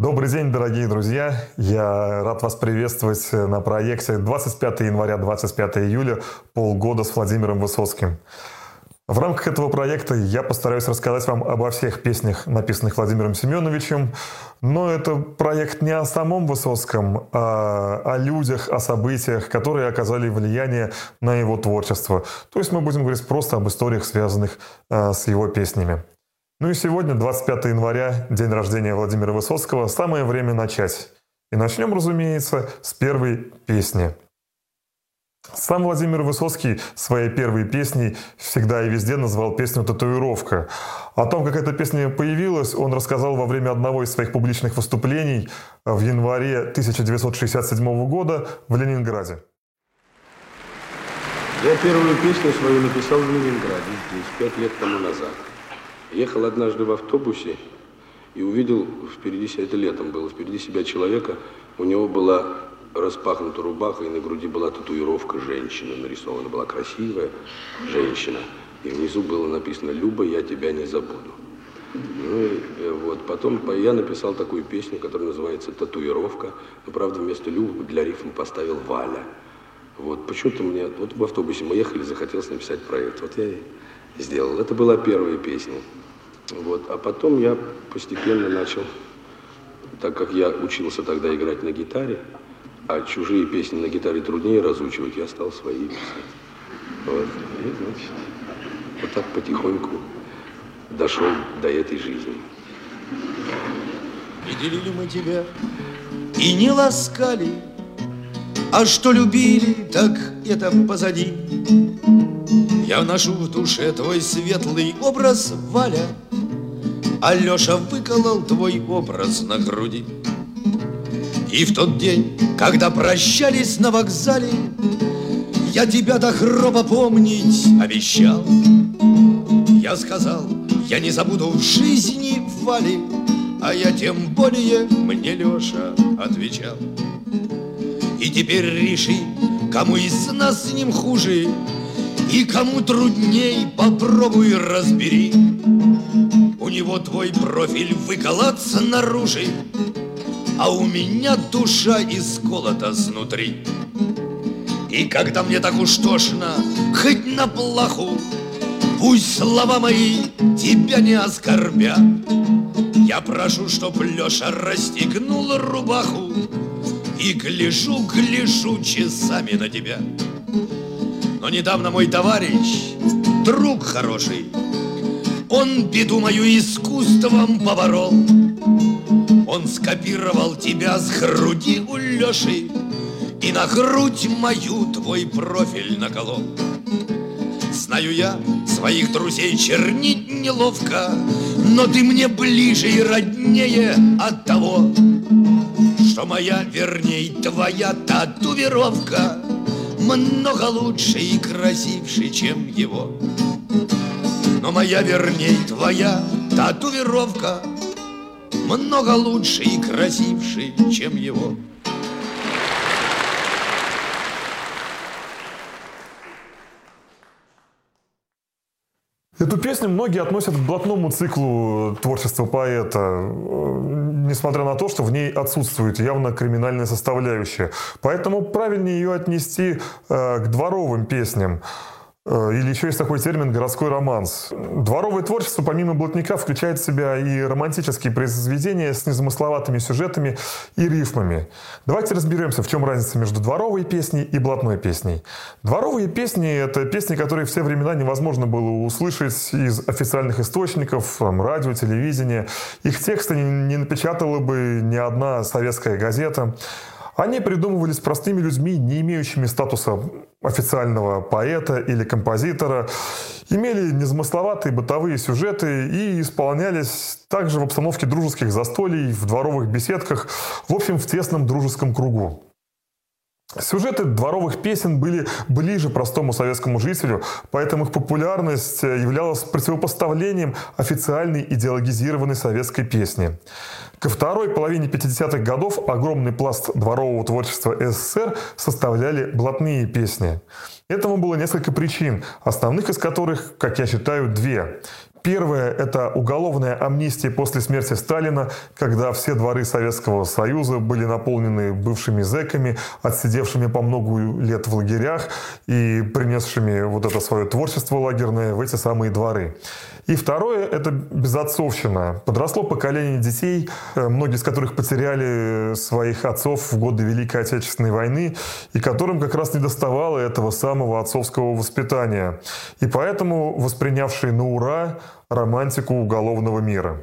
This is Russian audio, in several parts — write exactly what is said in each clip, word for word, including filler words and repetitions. Добрый день, дорогие друзья! Я рад вас приветствовать на проекте двадцать пятого января - двадцать пятого июля «Полгода с Владимиром Высоцким». В рамках этого проекта я постараюсь рассказать вам обо всех песнях, написанных Владимиром Семёновичем. Но это проект не о самом Высоцком, а о людях, о событиях, которые оказали влияние на его творчество. То есть мы будем говорить просто об историях, связанных с его песнями. Ну и сегодня, двадцать пятого января, день рождения Владимира Высоцкого, самое время начать. И начнем, разумеется, с первой песни. Сам Владимир Высоцкий своей первой песней всегда и везде назвал песню «Татуировка». О том, как эта песня появилась, он рассказал во время одного из своих публичных выступлений в январе тысяча девятьсот шестьдесят седьмого года в Ленинграде. Я первую песню свою написал в Ленинграде здесь пять лет тому назад. Ехал однажды в автобусе и увидел впереди себя, это летом было, впереди себя человека, у него была распахнута рубаха, и на груди была татуировка женщины, нарисована была красивая женщина, и внизу было написано «Люба, я тебя не забуду». Ну и вот, потом я написал такую песню, которая называется «Татуировка», но, правда, вместо «Любы» для рифма поставил «Валя». Вот, почему-то мне, вот в автобусе мы ехали, захотелось написать про это, вот я и сделал. Это была первая песня. Вот. А потом я постепенно начал, так как я учился тогда играть на гитаре, а чужие песни на гитаре труднее разучивать, я стал свои писать. Вот. И, значит, вот так потихоньку дошел до этой жизни. И делили мы тебя, и не ласкали, а что любили, так это позади. Я ношу в душе твой светлый образ, Валя, а Леша выколол твой образ на груди. И в тот день, когда прощались на вокзале, я тебя до гроба помнить обещал. Я сказал, я не забуду в жизни Вали, а я тем более, мне Леша отвечал. И теперь реши, кому из нас с ним хуже, и кому трудней, попробуй разбери. У него твой профиль выколот снаружи, а у меня душа исколота снутри. И когда мне так уж тошно, хоть на плаху, пусть слова мои тебя не оскорбя, я прошу, чтоб Леша расстегнул рубаху, и гляжу, гляжу часами на тебя. Но недавно мой товарищ, друг хороший, он беду мою искусством поборол. Он скопировал тебя с груди у Лёши и на грудь мою твой профиль наколол. Знаю я, своих друзей чернить неловко, но ты мне ближе и роднее от того, что моя, верней, твоя татуировка много лучше и красивше, чем его. Но моя, верней, твоя татуировка много лучше и красивше, чем его. Эту песню многие относят к блатному циклу творчества поэта, несмотря на то, что в ней отсутствует явно криминальная составляющая. Поэтому правильнее ее отнести к дворовым песням. Или еще есть такой термин «городской романс». Дворовое творчество, помимо блатника, включает в себя и романтические произведения с незамысловатыми сюжетами и рифмами. Давайте разберемся, в чем разница между дворовой песней и блатной песней. Дворовые песни – это песни, которые в те времена невозможно было услышать из официальных источников, там, радио, телевидения. Их тексты не напечатала бы ни одна советская газета. Они придумывались простыми людьми, не имеющими статуса официального поэта или композитора, имели незамысловатые бытовые сюжеты и исполнялись также в обстановке дружеских застолий, в дворовых беседках, в общем, в тесном дружеском кругу. Сюжеты дворовых песен были ближе простому советскому жителю, поэтому их популярность являлась противопоставлением официальной идеологизированной советской песни. Ко второй половине пятидесятых годов огромный пласт дворового творчества СССР составляли блатные песни. Этому было несколько причин, основных из которых, как я считаю, две. Первое – это уголовная амнистия после смерти Сталина, когда все дворы Советского Союза были наполнены бывшими зэками, отсидевшими по много лет в лагерях и принесшими вот это свое творчество лагерное в эти самые дворы. И второе – это безотцовщина. Подросло поколение детей, многие из которых потеряли своих отцов в годы Великой Отечественной войны, и которым как раз недоставало этого самого отцовского воспитания. И поэтому воспринявшие на ура романтику уголовного мира.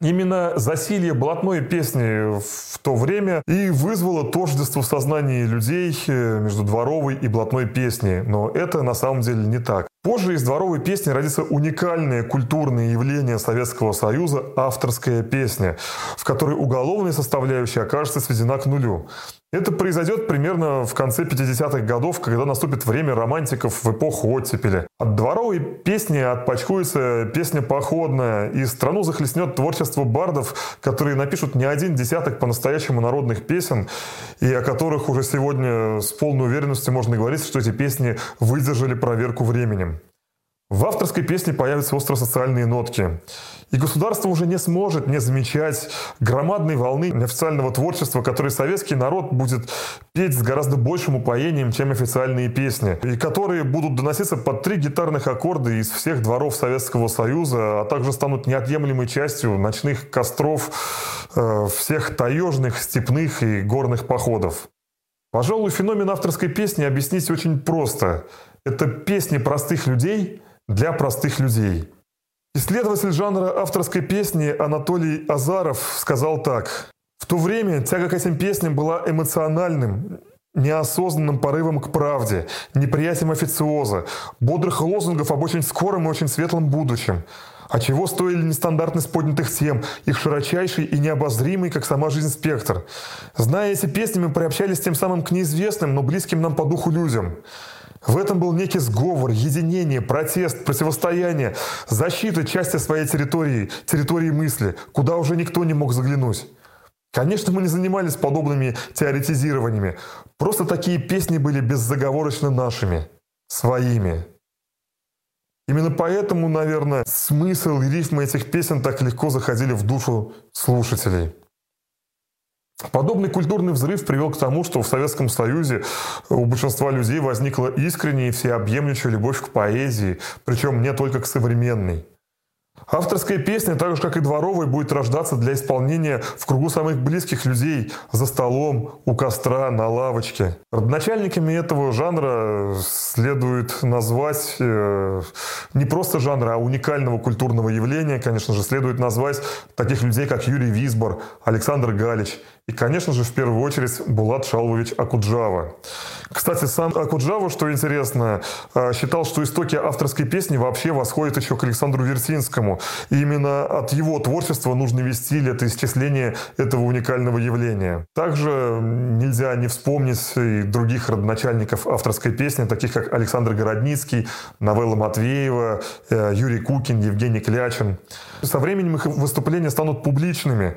Именно засилье блатной песни в то время и вызвало тождество в сознании людей между дворовой и блатной песней. Но это на самом деле не так. Позже из дворовой песни родится уникальное культурное явление Советского Союза – авторская песня, в которой уголовная составляющая окажется сведена к нулю. Это произойдет примерно в конце пятидесятых годов, когда наступит время романтиков в эпоху оттепели. От дворовой песни отпочкуется песня походная, и страну захлестнет творчество бардов, которые напишут не один десяток по-настоящему народных песен, и о которых уже сегодня с полной уверенностью можно говорить, что эти песни выдержали проверку временем. В авторской песне появятся остро-социальные нотки. И государство уже не сможет не замечать громадной волны неофициального творчества, которое советский народ будет петь с гораздо большим упоением, чем официальные песни, и которые будут доноситься под три гитарных аккорда из всех дворов Советского Союза, а также станут неотъемлемой частью ночных костров, э, всех таежных, степных и горных походов. Пожалуй, феномен авторской песни объяснить очень просто. Это песни простых людей для простых людей. Исследователь жанра авторской песни Анатолий Азаров сказал так: «В то время тяга к этим песням была эмоциональным, неосознанным порывом к правде, неприятием официоза, бодрых лозунгов об очень скором и очень светлом будущем. А чего стоили нестандартность поднятых тем, их широчайший и необозримый, как сама жизнь, спектр? Зная эти песни, мы приобщались тем самым к неизвестным, но близким нам по духу людям. В этом был некий сговор, единение, протест, противостояние, защита части своей территории, территории мысли, куда уже никто не мог заглянуть. Конечно, мы не занимались подобными теоретизированиями. Просто такие песни были безоговорочно нашими, своими». Именно поэтому, наверное, смысл и рифмы этих песен так легко заходили в душу слушателей. Подобный культурный взрыв привел к тому, что в Советском Союзе у большинства людей возникла искренняя и всеобъемлющая любовь к поэзии, причем не только к современной. Авторская песня, так же как и дворовая, будет рождаться для исполнения в кругу самых близких людей, за столом, у костра, на лавочке. Родоначальниками этого жанра следует назвать э, не просто жанра, а уникального культурного явления, конечно же, следует назвать таких людей, как Юрий Визбор, Александр Галич и, конечно же, в первую очередь, Булат Шалвович Окуджава. Кстати, сам Окуджава, что интересно, считал, что истоки авторской песни вообще восходят еще к Александру Вертинскому. И именно от его творчества нужно вести летоисчисление этого уникального явления. Также нельзя не вспомнить и других родоначальников авторской песни, таких как Александр Городницкий, Новелла Матвеева, Юрий Кукин, Евгений Клячин. Со временем их выступления станут публичными.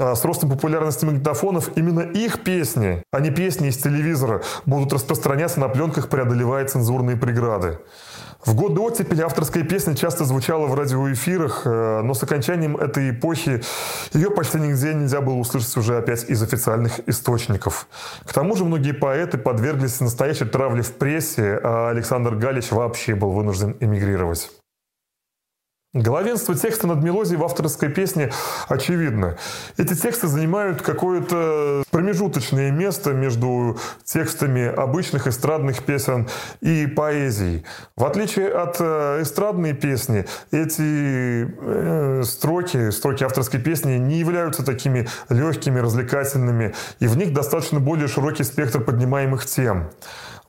С ростом популярности магнитофонов именно их песни, а не песни из телевизора, будут распространяться на пленках, преодолевая цензурные преграды. В годы оттепели авторская песня часто звучала в радиоэфирах, но с окончанием этой эпохи ее почти нигде нельзя было услышать уже опять из официальных источников. К тому же многие поэты подверглись настоящей травле в прессе, а Александр Галич вообще был вынужден эмигрировать. Главенство текста над мелодией в авторской песне очевидно. Эти тексты занимают какое-то промежуточное место между текстами обычных эстрадных песен и поэзией. В отличие от эстрадной песни, эти строки, строки авторской песни не являются такими легкими, развлекательными, и в них достаточно более широкий спектр поднимаемых тем.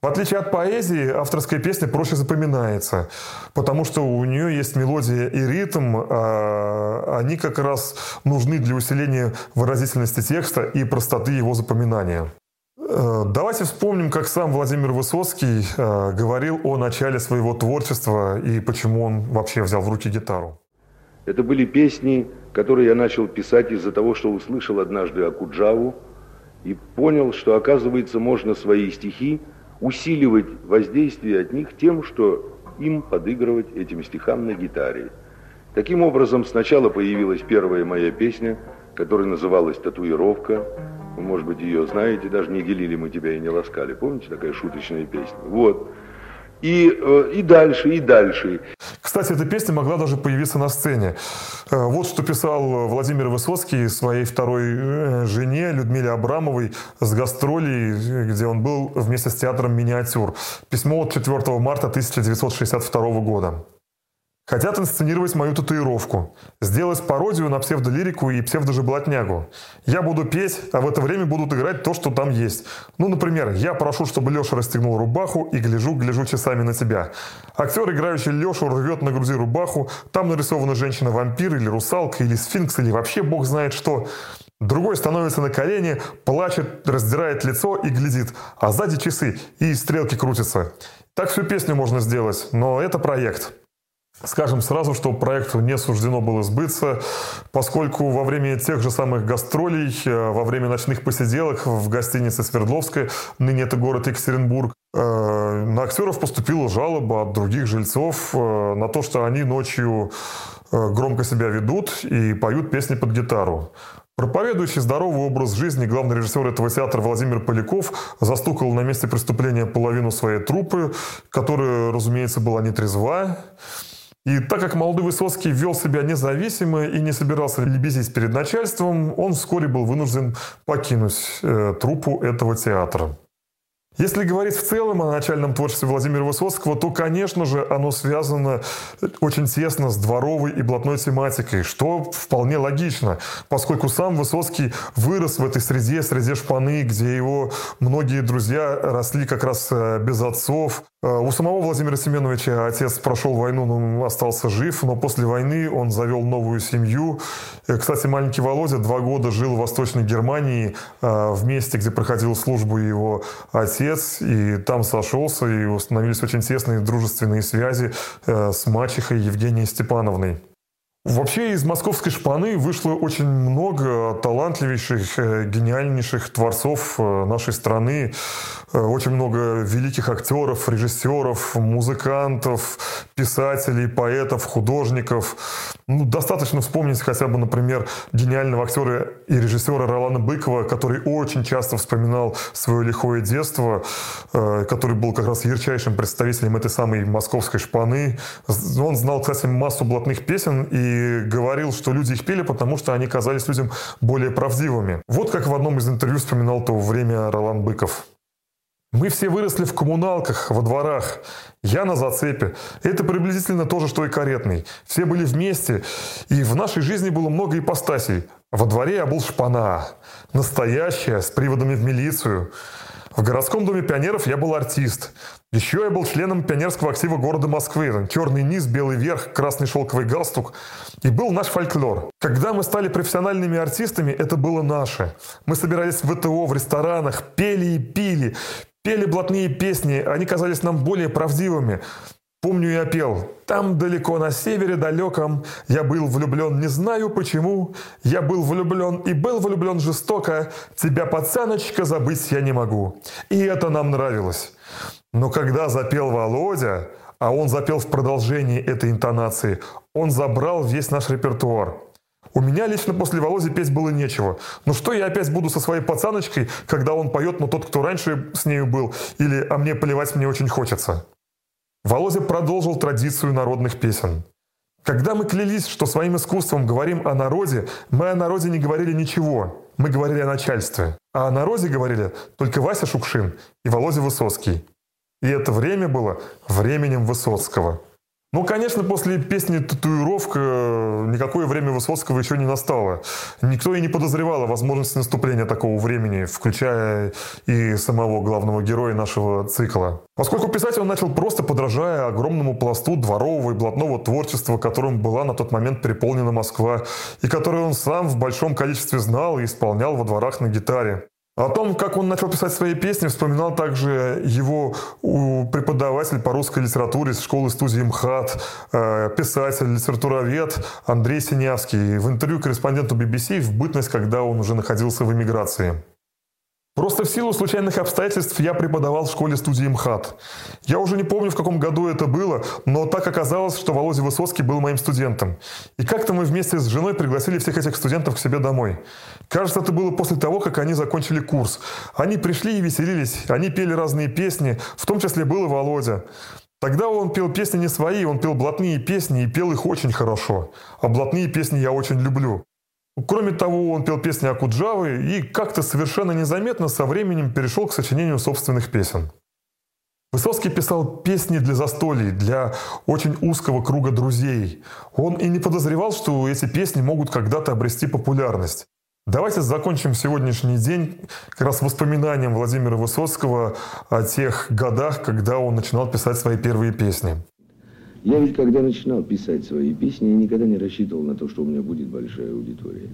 В отличие от поэзии, авторская песня проще запоминается, потому что у нее есть мелодия и ритм, а они как раз нужны для усиления выразительности текста и простоты его запоминания. Давайте вспомним, как сам Владимир Высоцкий говорил о начале своего творчества и почему он вообще взял в руки гитару. Это были песни, которые я начал писать из-за того, что услышал однажды Окуджаву и понял, что, оказывается, можно свои стихи усиливать воздействие от них тем, что им подыгрывать этим стихам на гитаре. Таким образом, сначала появилась первая моя песня, которая называлась «Татуировка». Вы, может быть, ее знаете, даже «Не делили мы тебя и не ласкали». Помните, такая шуточная песня? Вот. И, и дальше, и дальше. Кстати, эта песня могла даже появиться на сцене. Вот что писал Владимир Высоцкий своей второй жене Людмиле Абрамовой с гастролей, где он был вместе с театром «Миниатюр». Письмо от четвёртого марта тысяча девятьсот шестьдесят второго года. Хотят инсценировать мою татуировку, сделать пародию на псевдолирику и псевдожеблотнягу. Я буду петь, а в это время будут играть то, что там есть. Ну, например, я прошу, чтобы Леша расстегнул рубаху и гляжу-гляжу часами на тебя. Актер, играющий Лешу, рвет на груди рубаху, там нарисована женщина-вампир или русалка, или сфинкс, или вообще бог знает что. Другой становится на колени, плачет, раздирает лицо и глядит, а сзади часы и стрелки крутятся. Так всю песню можно сделать, но это проект. Скажем сразу, что проекту не суждено было сбыться, поскольку во время тех же самых гастролей, во время ночных посиделок в гостинице «Свердловская», ныне это город Екатеринбург, на актеров поступила жалоба от других жильцов на то, что они ночью громко себя ведут и поют песни под гитару. Проповедующий здоровый образ жизни главный режиссер этого театра Владимир Поляков застукал на месте преступления половину своей труппы, которая, разумеется, была нетрезва. И так как молодой Высоцкий вел себя независимо и не собирался лебезить перед начальством, он вскоре был вынужден покинуть э, труппу этого театра. Если говорить в целом о начальном творчестве Владимира Высоцкого, то, конечно же, оно связано очень тесно с дворовой и блатной тематикой, что вполне логично, поскольку сам Высоцкий вырос в этой среде, среде шпаны, где его многие друзья росли как раз без отцов. У самого Владимира Семёновича отец прошел войну, но остался жив, но после войны он завел новую семью. Кстати, маленький Володя два года жил в Восточной Германии, в месте, где проходил службу его отец. И там сошелся, и установились очень тесные дружественные связи с мачехой Евгенией Степановной. Вообще из московской шпаны вышло очень много талантливейших, гениальнейших творцов нашей страны. Очень много великих актеров, режиссеров, музыкантов, писателей, поэтов, художников. Ну, достаточно вспомнить хотя бы, например, гениального актера и режиссера Ролана Быкова, который очень часто вспоминал свое лихое детство, который был как раз ярчайшим представителем этой самой московской шпаны. Он знал, кстати, массу блатных песен и И говорил, что люди их пели, потому что они казались людям более правдивыми. Вот как в одном из интервью вспоминал то время Ролан Быков. «Мы все выросли в коммуналках, во дворах. Я на зацепе. Это приблизительно то же, что и каретный. Все были вместе, и в нашей жизни было много ипостасей. Во дворе я был шпана. Настоящая, с приводами в милицию. В городском доме пионеров я был артист. Еще я был членом пионерского актива города Москвы. Черный низ, белый верх, красный шелковый галстук. И был наш фольклор. Когда мы стали профессиональными артистами, это было наше. Мы собирались в ВТО, в ресторанах, пели и пили. Пели блатные песни, они казались нам более правдивыми. Помню, я пел. Там далеко на севере далеком я был влюблен, не знаю почему. Я был влюблен и был влюблен жестоко. Тебя, пацаночка, забыть я не могу. И это нам нравилось. Но когда запел Володя, а он запел в продолжении этой интонации, он забрал весь наш репертуар. У меня лично после Володи петь было нечего. Ну что я опять буду со своей пацаночкой, когда он поет, но тот, кто раньше с нею был, или «А мне плевать, мне очень хочется». Володя продолжил традицию народных песен. Когда мы клялись, что своим искусством говорим о народе, мы о народе не говорили ничего, мы говорили о начальстве. А о народе говорили только Вася Шукшин и Володя Высоцкий. И это время было временем Высоцкого. Ну, конечно, после песни «Татуировка» никакое время Высоцкого еще не настало. Никто и не подозревал о возможности наступления такого времени, включая и самого главного героя нашего цикла. Поскольку писать он начал просто подражая огромному пласту дворового и блатного творчества, которым была на тот момент переполнена Москва, и который он сам в большом количестве знал и исполнял во дворах на гитаре. О том, как он начал писать свои песни, вспоминал также его преподаватель по русской литературе из школы-студии МХАТ, писатель, литературовед Андрей Синявский в интервью корреспонденту би би си в бытность, когда он уже находился в эмиграции. Просто в силу случайных обстоятельств я преподавал в школе-студии МХАТ. Я уже не помню, в каком году это было, но так оказалось, что Володя Высоцкий был моим студентом. И как-то мы вместе с женой пригласили всех этих студентов к себе домой. Кажется, это было после того, как они закончили курс. Они пришли и веселились, они пели разные песни, в том числе был и Володя. Тогда он пел песни не свои, он пел блатные песни и пел их очень хорошо. А блатные песни я очень люблю. Кроме того, он пел песни Окуджавы и как-то совершенно незаметно со временем перешел к сочинению собственных песен. Высоцкий писал песни для застолий, для очень узкого круга друзей. Он и не подозревал, что эти песни могут когда-то обрести популярность. Давайте закончим сегодняшний день как раз воспоминанием Владимира Высоцкого о тех годах, когда он начинал писать свои первые песни. Я ведь, когда начинал писать свои песни, я никогда не рассчитывал на то, что у меня будет большая аудитория.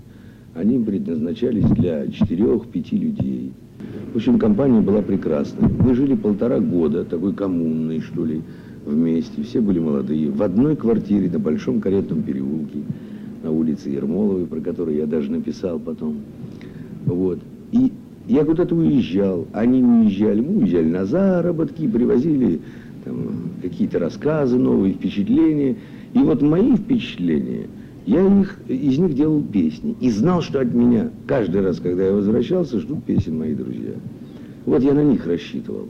Они предназначались для четырех-пяти людей. В общем, компания была прекрасная. Мы жили полтора года, такой коммунной, что ли, вместе. Все были молодые. В одной квартире на Большом Каретном переулке, на улице Ермоловой, про которую я даже написал потом. Вот. И я куда-то уезжал. Они уезжали. Мы уезжали на заработки, привозили... Там, какие-то рассказы, новые впечатления. И вот мои впечатления, я их, из них делал песни. И знал, что от меня каждый раз, когда я возвращался, ждут песен мои друзья. Вот я на них рассчитывал.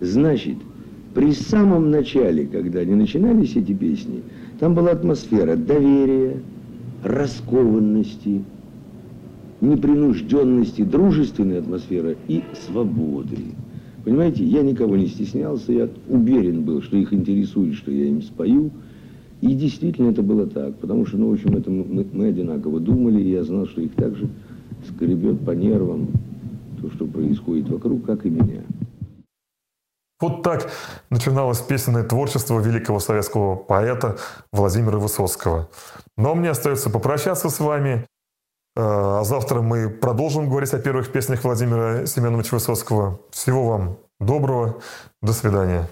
Значит, при самом начале, когда они начинались, эти песни, там была атмосфера доверия, раскованности, непринужденности, дружественной атмосферы и свободы. Понимаете, я никого не стеснялся, я уверен был, что их интересует, что я им спою. И действительно это было так, потому что, ну, в общем, это мы, мы одинаково думали, и я знал, что их так же скребет по нервам то, что происходит вокруг, как и меня. Вот так начиналось песенное творчество великого советского поэта Владимира Высоцкого. Но мне остается попрощаться с вами. А завтра мы продолжим говорить о первых песнях Владимира Семёновича Высоцкого. Всего вам доброго. До свидания.